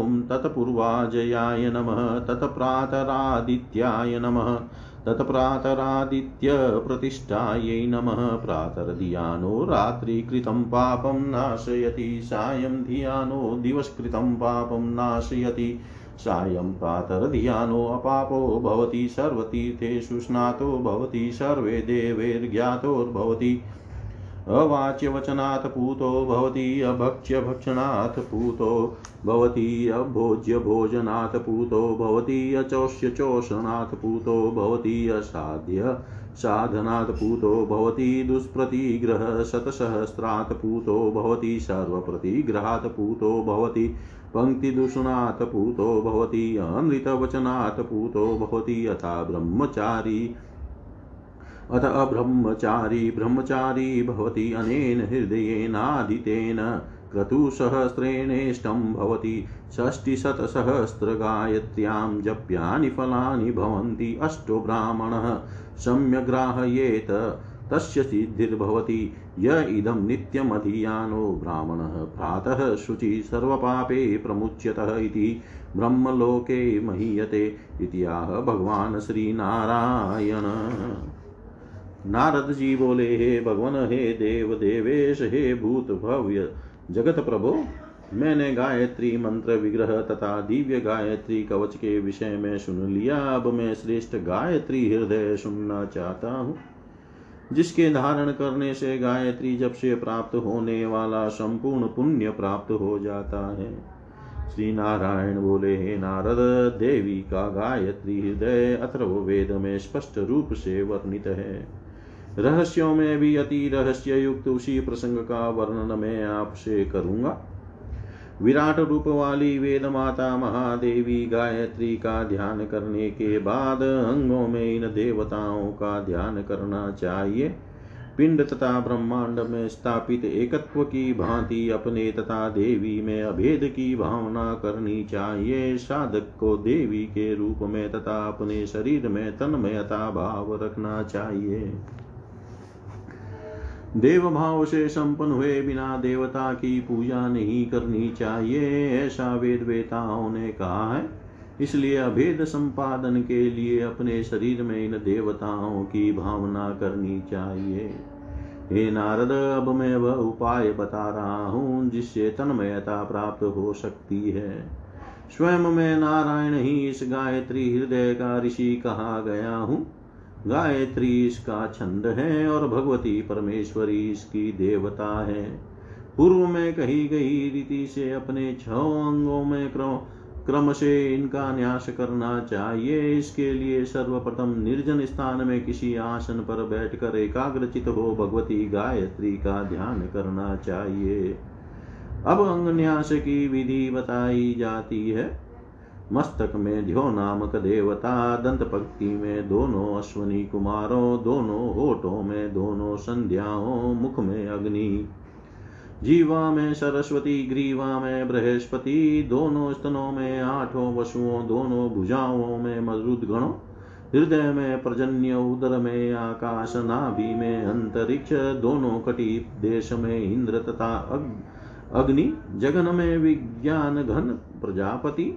ॐ तत्पूर्वाजयाय नमः। तत्प्रातरादित्याय नमः। तत्प्रातरादित्य प्रतिष्ठायै नमः। प्रातर्धियानो रात्रिकृतं पापं नाशयति। सायं धियानो दिवसकृतं पापं नाशयति। सायं प्रातर्धियानो अपापो भवति। सर्वतीर्थेषु स्नातो भवति। सर्वे देवैर्ज्ञातोर्भवति। अवाच्य वचनात् पूतो भवति। अभक्ष्य भक्षणात् पूतो भवति। अभोज्य भोजनात् पूतो भवति। अचोष्य चोषणात् पूतो भवति। असाध्य साधनात् पूतो भवति। दुष्प्रतिग्रह शतसहस्रात् पूतो भवति। सर्वप्रतिग्रहात् पूतो भवति। पंक्तिदूषणात् पूतो भवति। अमृतवचनात् पूतो भवति। अथा ब्रह्मचारी अत अब्रह्मचारी ब्रह्मचारी भवति। अनेन हृदयेनादितेन क्रतुसहस्रेणेष्टं भवति। षष्टिशतसहस्रगायत्र्यां जप्यानि फलानि भवन्ति। अष्टो ब्राह्मणः सम्यग्राहयेत तस्य सिद्धिर्भवति। य इदं नित्यमधियानो ब्राह्मणः प्रातः शुचि सर्वपापे प्रमुच्यतः इति ब्रह्मलोके महीयते। इत्याह भगवान श्री नारायण। नारद जी बोले, हे भगवन, हे देव देवेश, हे भूत भव्य जगत प्रभो, मैंने गायत्री मंत्र विग्रह तथा दिव्य गायत्री कवच के विषय में सुन लिया। अब मैं श्रेष्ठ गायत्री हृदय सुनना चाहता हूँ, जिसके धारण करने से गायत्री जब से प्राप्त होने वाला संपूर्ण पुण्य प्राप्त हो जाता है। श्री नारायण बोले, हे नारद, देवी का गायत्री हृदय अथर्ववेद में स्पष्ट रूप से वर्णित है। रहस्यों में भी अति रहस्य युक्त उसी प्रसंग का वर्णन मैं आपसे करूंगा। विराट रूप वाली वेद माता महादेवी गायत्री का ध्यान करने के बाद अंगों में इन देवताओं का ध्यान करना चाहिए। पिंड तथा ब्रह्मांड में स्थापित एकत्व की भांति अपने तथा देवी में अभेद की भावना करनी चाहिए। साधक को देवी के रूप में तथा अपने शरीर में तन्मयता भाव रखना चाहिए। देव भाव से संपन्न हुए बिना देवता की पूजा नहीं करनी चाहिए, ऐसा वेदवेताओं ने कहा है। इसलिए अभेद संपादन के लिए अपने शरीर में इन देवताओं की भावना करनी चाहिए। हे नारद, अब मैं वह उपाय बता रहा हूँ जिससे तन्मयता प्राप्त हो सकती है। स्वयं मैं नारायण ही इस गायत्री हृदय का ऋषि कहा गया हूँ। गायत्री इसका छंद है और भगवती परमेश्वरी इसकी देवता है। पूर्व में कही गई रीति से अपने 6 अंगों में क्रम से इनका न्यास करना चाहिए। इसके लिए सर्वप्रथम निर्जन स्थान में किसी आसन पर बैठकर एकाग्रचित हो भगवती गायत्री का ध्यान करना चाहिए। अब अंग न्यास की विधि बताई जाती है। मस्तक में ध्यो नामक देवता, दंतपक्ति में दोनों अश्वनी कुमारों, दोनों होठों में दोनों संध्याओं, मुख में अग्नि, जीवा में सरस्वती, ग्रीवा में बृहस्पति, दोनों स्तनों में 8 वसुओं, दोनों भुजाओं में मरुद्गणों, हृदय में पर्जन्य, उदर में आकाश, नाभि में अंतरिक्ष, दोनों कटी देश में इंद्र तथा अग्नि, जगन में विज्ञान घन प्रजापति,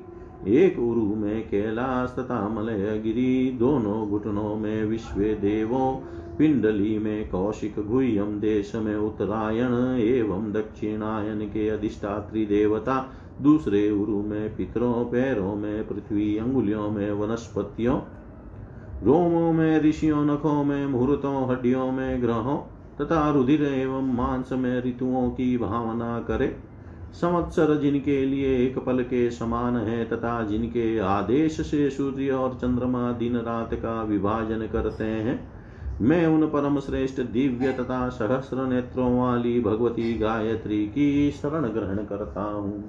एक उरु में कैलाश तथा मलय गिरी, दोनों घुटनों में विश्व देवों, पिंडली में कौशिक, गुह्यम देश में उत्तरायण एवं दक्षिणायन के अधिष्ठात्री देवता, दूसरे उरु में पितरों, पैरों में पृथ्वी, अंगुलियों में वनस्पतियों, रोमों में ऋषियों, नखों में मुहूर्तों, हड्डियों में ग्रहों, तथा रुधिर एवं मांस में ऋतुओं की भावना करे। संवत्सर जिनके लिए एक पल के समान है तथा जिनके आदेश से सूर्य और चंद्रमा दिन रात का विभाजन करते हैं, मैं उन परम श्रेष्ठ दिव्य तथा सहस्र नेत्रों वाली भगवती गायत्री की शरण ग्रहण करता हूँ।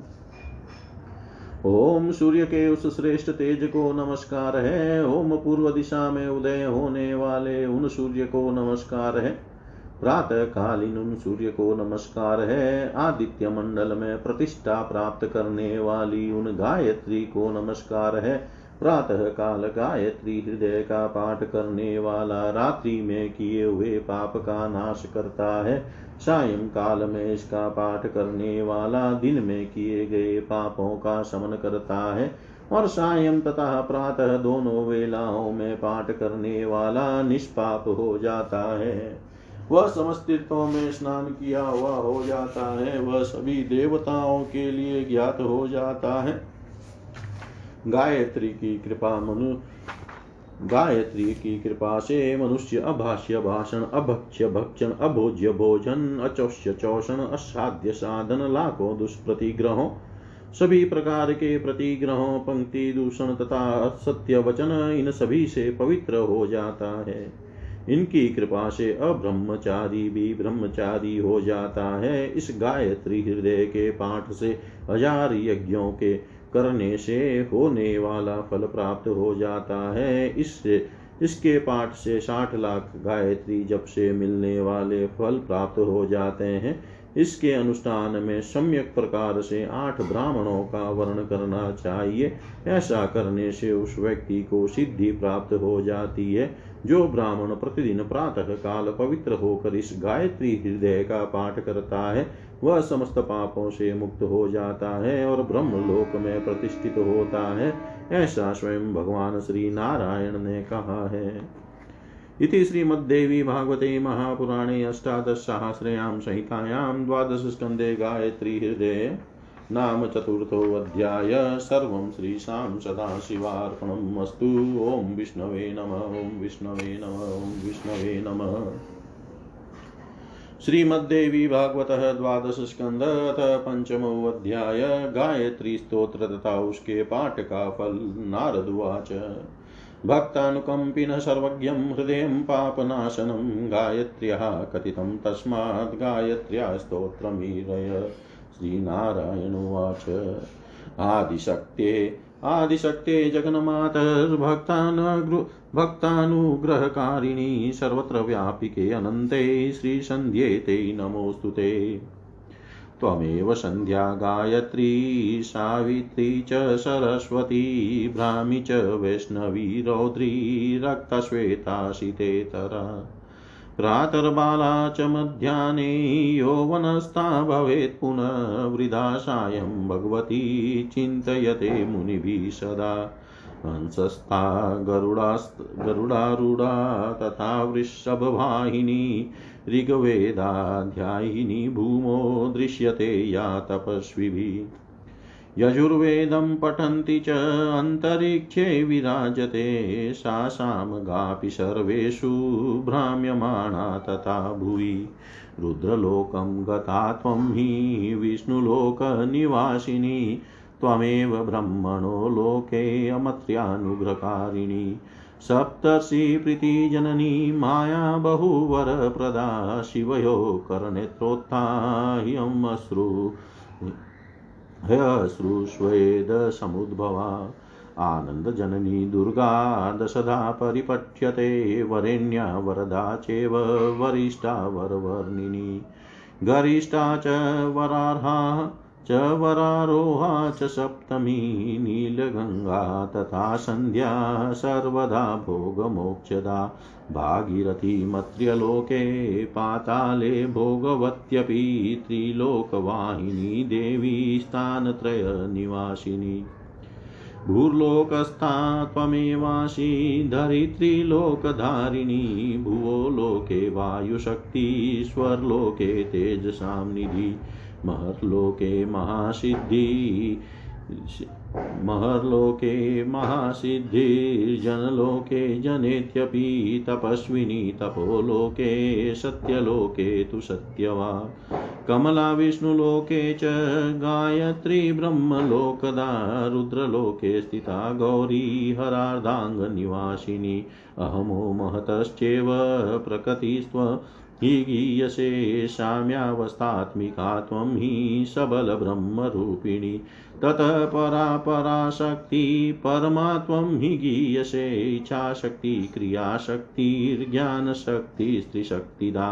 ओम सूर्य के उस श्रेष्ठ तेज को नमस्कार है। ओम पूर्व दिशा में उदय होने वाले उन सूर्य को नमस्कार है। प्रातः कालीन उन सूर्य को नमस्कार है। आदित्य मंडल में प्रतिष्ठा प्राप्त करने वाली उन गायत्री को नमस्कार है। प्रातः काल गायत्री हृदय का पाठ करने वाला रात्रि में किए हुए पाप का नाश करता है। सायं काल में इसका पाठ करने वाला दिन में किए गए पापों का शमन करता है और सायं तथा प्रातः दोनों वेलाओं में पाठ करने वाला निष्पाप हो जाता है। वह समस्त तीर्थों में स्नान किया हुआ हो जाता है। वह सभी देवताओं के लिए ज्ञात हो जाता है। गायत्री की कृपा से मनुष्य अभाष्य भाषण, अभक्ष्य भक्षण, अभोज्य भोजन, अचोष्य चोषण, असाध्य साधन, लाखों दुष्प्रतिग्रहों, सभी प्रकार के प्रतिग्रहों, पंक्ति दूषण तथा असत्य वचन, इन सभी से पवित्र हो जाता है। इनकी कृपा से अब्रह्मचारी भी ब्रह्मचारी हो जाता है। इस गायत्री हृदय के पाठ से हजार यज्ञों के करने से होने वाला फल प्राप्त हो जाता है। इसके पाठ से 60 लाख गायत्री जप से मिलने वाले फल प्राप्त हो जाते हैं। इसके अनुष्ठान में सम्यक प्रकार से 8 ब्राह्मणों का वर्ण करना चाहिए। ऐसा करने से उस व्यक्ति को सिद्धि प्राप्त हो जाती है जो ब्राह्मण प्रतिदिन प्रातः काल पवित्र होकर इस गायत्री हृदय का पाठ करता है। वह समस्त पापों से मुक्त हो जाता है और ब्रह्मलोक में प्रतिष्ठित होता है। ऐसा स्वयं भगवान श्री नारायण ने कहा है। इति श्रीमद्देवी भागवते महापुराणे 18 सहस्रयां संहितायां 12 स्कंदे गायत्री हृदय नाम 4थो अध्याय सर्वं श्रीशां सदाशिवार्पणमस्तु। ओम विष्णवे नमः। ओम विष्णवे नमः। ओम विष्णवे नमः। श्रीमद्देवी भागवतः 12 स्कंद अथ 5मो अध्याय गायत्री स्तोत्र तथा उसके पाठ का फल। नारद उवाच भक्तानुकंपिन सर्वज्ञं हृदयं पापनाशनं गायत्र्या कथितं तस्मात् गायत्र्या स्तोत्रमीरय। श्रीनारायण उवाच आदिशक्ते जगन्मातर्भक्तानुग्रहकारिणी सर्वत्र व्यापिके अनन्ते श्रीसन्ध्ये ते नमोऽस्तु ते। त्वमेव सन्ध्या गायत्री सावित्री च सरस्वती ब्राह्मी च वैष्णवी रौद्री रक्तश्वेताशितेतरा प्रातर्बाला च मध्याह्ने यौवनस्था भवेत् पुनः वृद्धा सायं भगवती चिन्तयते मुनिभिः सदा। हंसस्था गरुडारूढा तथा वृषभवाहिनी ऋग्वेदाध्यायिनी भूमौ दृश्यते या तपस्विभिः। यजुर्वेदं पठन्ति च अंतरिक्षे विराजते सा सामगापि सर्वेषु भ्राम्यमाणा तथा भुवि। रुद्रलोकं गता त्वं हि विष्णुलोकनिवासिनी त्वमेव ब्रह्मणो लोके अमर्त्यानुग्रहकारिणी सप्तर्षि प्रीतिजननी माया बहुवरप्रदा शिवयो करनेत्रोत्था ह्यं अश्रु श्रुष्वेदसमुद्भवा आनन्दजननी दुर्गा दशधा परिपठ्यते वरेण्या वरदा चेव वरिष्ठा वरवर्णिनी गरिष्ठा च वरार्हा च वरारोहा च सप्तमी नीलगंगा तथा संध्या सर्वदा भोगमोक्षदा भागीरथी मर्त्यलोके पाताले भोगवत्यपि त्रिलोकवाहिनी देवी स्थानत्रय निवासिनी। भूर्लोकस्था त्वमेवासि धरित्रीलोकधारिणी भुवो लोके वायुशक्ति स्वर्लोके तेजसां निधि महर्लोके महासिद्धि महर्लोके महासिद्धिर्जनलोके जनेत्यपि तपस्विनी तपोलोके सत्यलोके तु सत्यवा कमला विष्णुलोके च गायत्री ब्रह्मलोकदा रुद्रलोके स्थिता गौरी हरार्धाङ्गनिवासिनी अहमो महतश्चेव प्रकृतिस्त्व हि गीयसे साम्यावस्थात्मिका त्वं हि सबल ब्रह्मरूपिणी ततः परा पराशक्ति परमा त्वं हि गीयसे इच्छाशक्ति क्रियाशक्तिर्ज्ञानशक्ति स्त्रीशक्तिदा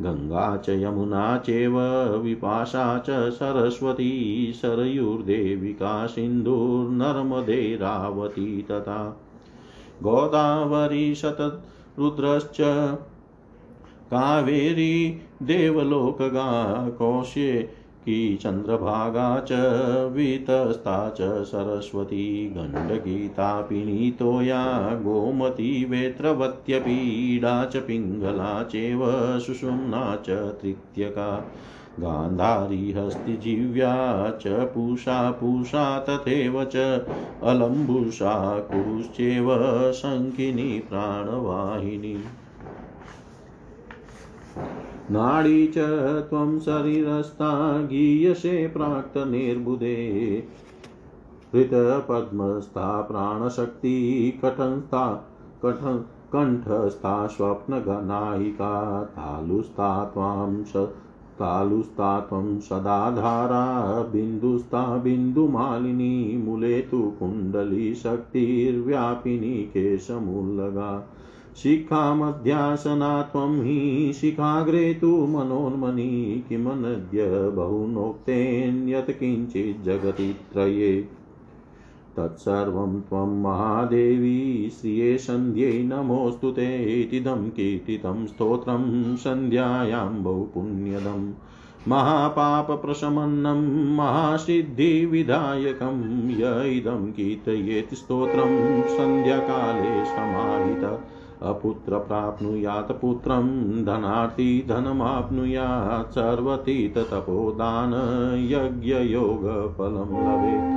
गंगा च यमुना चैव विपाशा च सरस्वती सरयुर्देविका सिन्धुर्नर्मदे रावती तथा गोदावरी शतरुद्रश्च कावेरी देवलोकगा कौशिकी चंद्रभागा च वितस्ता च सरस्वती गंडकी तापिनी तोया गोमती वेत्रवत्यपीडा च पिंगला चैव सुषुम्ना च तृत्यका गांधारी हस्तिजीव्या च पूषा पूषा तथैव च अलंबुषा कुरुश्चैव शंकिनी प्राणवाहिनी नाड़ी च त्वं शरीरस्था गीयसे प्राक्तनिर्बुधे हृतपद्मस्था प्राणशक्ति कटंस्था कंठस्था स्वप्नगनायिका तालुस्ता त्वं सदाधारा बिंदुस्था बिंदुमालिनी मूले तु कुंडली शक्तिर्व्यापिनी केशमूलगा शिखामध्यासना त्वं हि शिखाग्रे तु मनोन्मनी किमनद्य बहुनोक्तेन यत् किञ्चित् जगति त्रये तत्सर्वं त्वं महादेवी श्रिये सन्ध्ये नमोऽस्तु ते इदं कीर्तितं स्तोत्रं सन्ध्यायां बहुपुण्यदम् महापाप प्रशमन्नं महासिद्धि विधायकं यदं कीर्तयेत् स्तोत्रं सन्ध्याकाले समाहिता अपुत्र प्राप्नुयात् पुत्रं धनार्थी धनमाप्नुयात् सर्वतीत तपोदान यज्ञ योग फलं लभेत्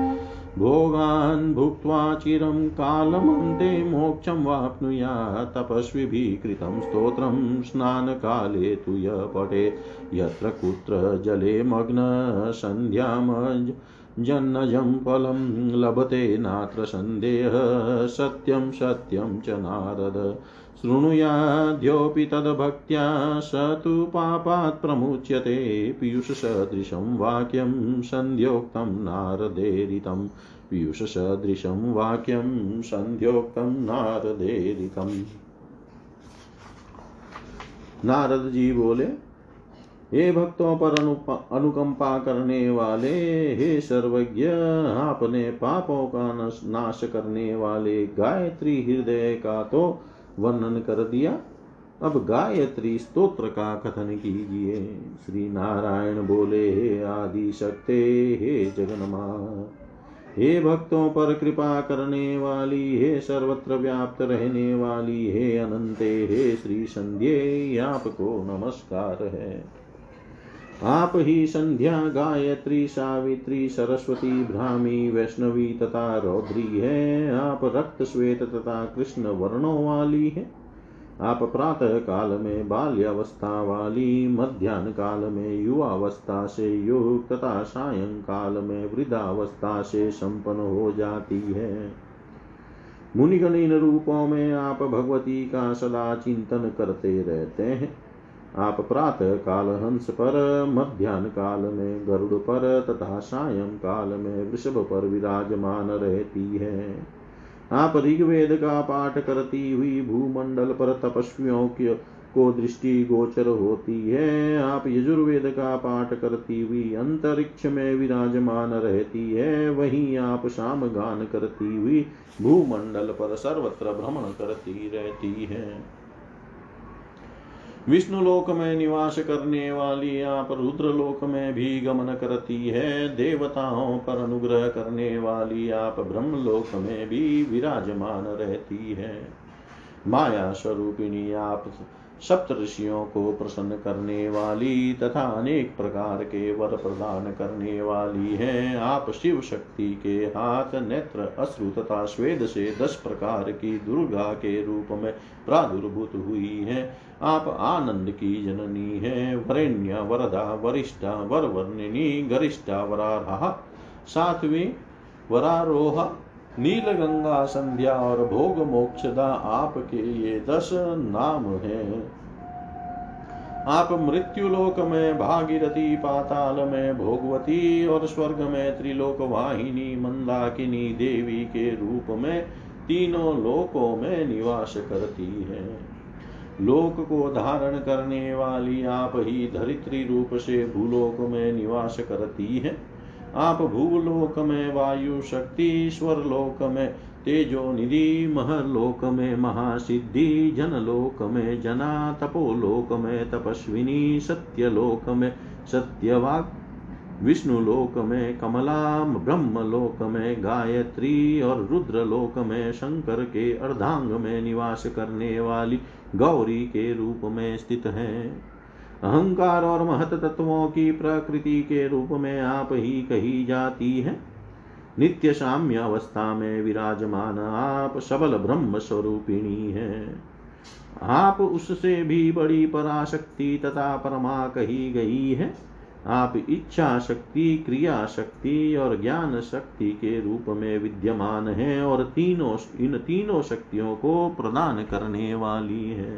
भोगान् भुक्त्वा चिरं कालमन्ते मोक्षं वाप्नुयात् तपस्विभिः कृतं स्तोत्रं स्नानकाले तु यः पठेत् यत्र कुत्र जले मग्न सन्ध्यामज जन्नजं फलं लभते नात्र सन्देहः सत्यं सत्यं च नारद शृणुयाद्योऽपि तद्भक्त्या स तु पापात् प्रमुच्यते पीयूषसदृशं वाक्यं सन्ध्योक्तं नारदेरितं पीयूषसदृशं वाक्यं सन्ध्योक्तं नारदेरितं। नारद जी बोले, हे भक्तों पर अनुकंपा करने वाले, हे सर्वज्ञ, आपने पापों का नाश करने वाले गायत्री हृदय का तो वर्णन कर दिया, अब गायत्री स्तोत्र का कथन कीजिए। श्री नारायण बोले, हे आदि शक्ते, हे जगन्मा, हे भक्तों पर कृपा करने वाली, हे सर्वत्र व्याप्त रहने वाली, हे अनंते, हे श्री संध्ये, आपको नमस्कार है। आप ही संध्या, गायत्री, सावित्री, सरस्वती, ब्राह्मी, वैष्णवी तथा रौद्री है। आप रक्त श्वेत तथा कृष्ण वर्णों वाली है। आप प्रातः काल में बाल्यावस्था वाली, मध्यान्ह काल में युवावस्था से युक्त तथा सायंकाल में वृद्धावस्था से संपन्न हो जाती है। मुनिगण इन रूपों में आप भगवती का सदा चिंतन करते रहते हैं। आप प्रातः काल हंस पर, मध्यान्ह काल में गरुड़ पर तथा सायं काल में वृषभ पर विराजमान रहती है। आप ऋग्वेद का पाठ करती हुई भूमंडल पर तपस्वियों को दृष्टि गोचर होती है। आप यजुर्वेद का पाठ करती हुई अंतरिक्ष में विराजमान रहती है। वहीं आप शाम गान करती हुई भूमंडल पर सर्वत्र भ्रमण करती रहती है। विष्णुलोक में निवास करने वाली आप रुद्रलोक में भी गमन करती है। देवताओं पर अनुग्रह करने वाली आप ब्रह्मलोक में भी विराजमान रहती है। माया स्वरूपिणी आप सप्त ऋषियों को प्रसन्न करने वाली तथा अनेक प्रकार के वर प्रदान करने वाली है। आप शिव शक्ति के हाथ, नेत्र, अश्रु तथा स्वेद से 10 प्रकार की दुर्गा के रूप में प्रादुर्भूत हुई है। आप आनंद की जननी है। वरेण्य, वरदा, वरिष्ठा, वरवर्णिनी, गरिष्ठा, वरारहा, सातवीं वरारोहा, नीलगंगा, संध्या और भोग मोक्षदा, आपके ये 10 नाम हैं। आप मृत्युलोक में भागीरथी, पाताल में भोगवती और स्वर्ग में त्रिलोक वाहिनी मंदाकिनी देवी के रूप में तीनों लोकों में निवास करती है। लोक को धारण करने वाली आप ही धरित्री रूप से भूलोक में निवास करती है। आप भूलोक में वायु शक्ति, स्वरलोक में तेजो निधि, महलोक में महासिद्धि, जनलोक में जना, तपोलोक में तपस्विनी, सत्यलोक में सत्यवाक, विष्णुलोक में कमला, ब्रह्मलोक में गायत्री और रुद्रलोक में शंकर के अर्धांग में निवास करने वाली गौरी के रूप में स्थित है। अहंकार और महत तत्वों की प्रकृति के रूप में आप ही कही जाती है। नित्य साम्य अवस्था में विराजमान आप सबल ब्रह्म स्वरूपिणी है। आप उससे भी बड़ी पराशक्ति तथा परमा कही गई है। आप इच्छा शक्ति, क्रिया शक्ति और ज्ञान शक्ति के रूप में विद्यमान है और इन तीनों शक्तियों को प्रदान करने वाली है।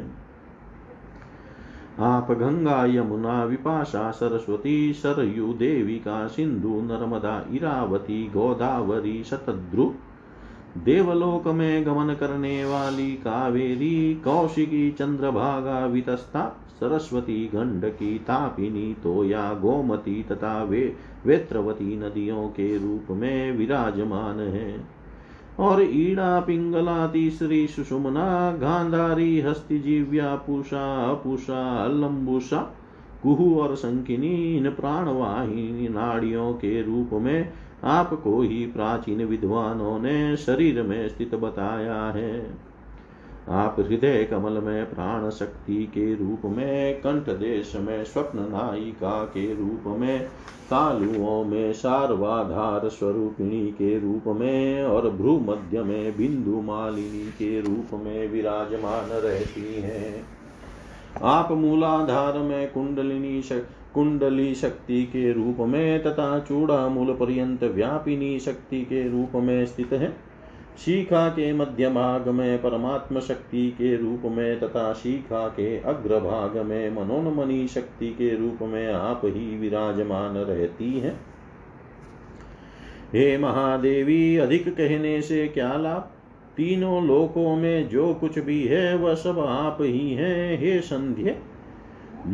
आप गंगा, यमुना, विपाशा, सरस्वती, सरयू, देविका, सिंधु, नर्मदा, इरावती, गोदावरी, शतद्रु, देवलोक में गमन करने वाली कावेरी, कौशिकी, चंद्रभागा, वितस्ता, सरस्वती, गंडकी, तापिनी, तोया, गोमती तथा वेत्रवती नदियों के रूप में विराजमान है। और ईड़ा, पिंगला, तीसरी सुषुम्ना, गांधारी, हस्ति, जीव्या, पूषा, अपूषा, लंबुषा, कुहू और शंकिनी इन प्राणवाहिनी नाड़ियों के रूप में आपको ही प्राचीन विद्वानों ने शरीर में स्थित बताया है। आप हृदय कमल में प्राण शक्ति के रूप में, कंठ देश में स्वप्न नायिका के रूप में, तालुओं में सार्वाधार स्वरूपिणी के रूप में और भ्रूमध्य में बिंदु मालिनी के रूप में विराजमान रहती हैं। आप मूलाधार में कुंडली शक्ति के रूप में तथा चूड़ा मूल पर्यंत व्यापिनी शक्ति के रूप में स्थित है। शिखा के मध्य भाग में परमात्म शक्ति के रूप में तथा शिखा के अग्रभाग में मनोन्मनी शक्ति के रूप में आप ही विराजमान रहती हैं। हे महादेवी, अधिक कहने से क्या लाभ? तीनों लोकों में जो कुछ भी है वह सब आप ही हैं। हे संध्या,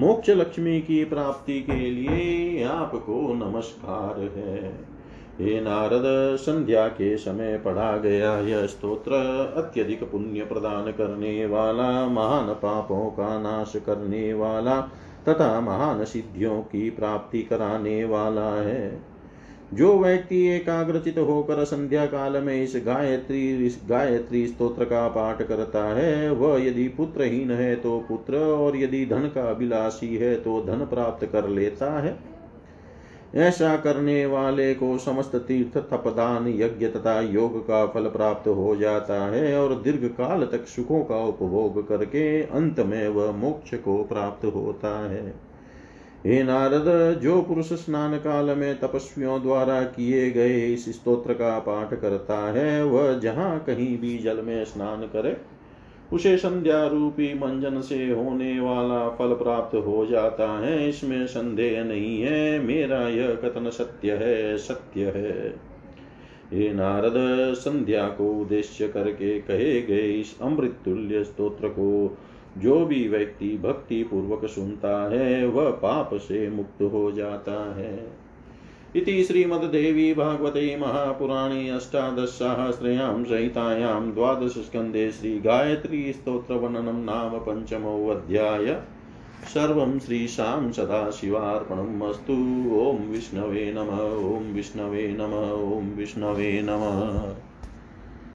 मोक्ष लक्ष्मी की प्राप्ति के लिए आपको नमस्कार है। हे नारद, संध्या के समय पढ़ा गया यह स्तोत्र अत्यधिक पुण्य प्रदान करने वाला, महान पापों का नाश करने वाला तथा महान सिद्धियों की प्राप्ति कराने वाला है। जो व्यक्ति एकाग्रचित होकर संध्या काल में इस गायत्री स्तोत्र का पाठ करता है, वह यदि पुत्रहीन है तो पुत्र और यदि धन का अभिलाषी है तो धन प्राप्त कर लेता है। ऐसा करने वाले को समस्त तीर्थ, तपदान, यज्ञ तथा योग का फल प्राप्त हो जाता है और दीर्घ काल तक सुखों का उपभोग करके अंत में वह मोक्ष को प्राप्त होता है। हे नारद, जो पुरुष स्नान काल में तपस्वियों द्वारा किए गए इस स्तोत्र का पाठ करता है, वह जहाँ कहीं भी जल में स्नान करे उसे संध्या रूपी मंजन से होने वाला फल प्राप्त हो जाता है। इसमें संदेह नहीं है। मेरा यह कथन सत्य है, सत्य है। हे नारद, संध्या को उद्देश्य करके कहे गए इस अमृत तुल्य स्तोत्र को जो भी व्यक्ति भक्ति पूर्वक सुनता है वह पाप से मुक्त हो जाता है। इति श्रीमद्देवी भागवते महापुराणे 18 सहस्रयां सहितायां 12 स्कंदे श्री गायत्री स्तोत्रवर्णनं नाम 5मो अध्याय सर्वं श्रीशां सदाशिवार्पणम् अस्तु। ओम विष्णवे नमः, ओम विष्णवे नमः, ओम विष्णवे नमः।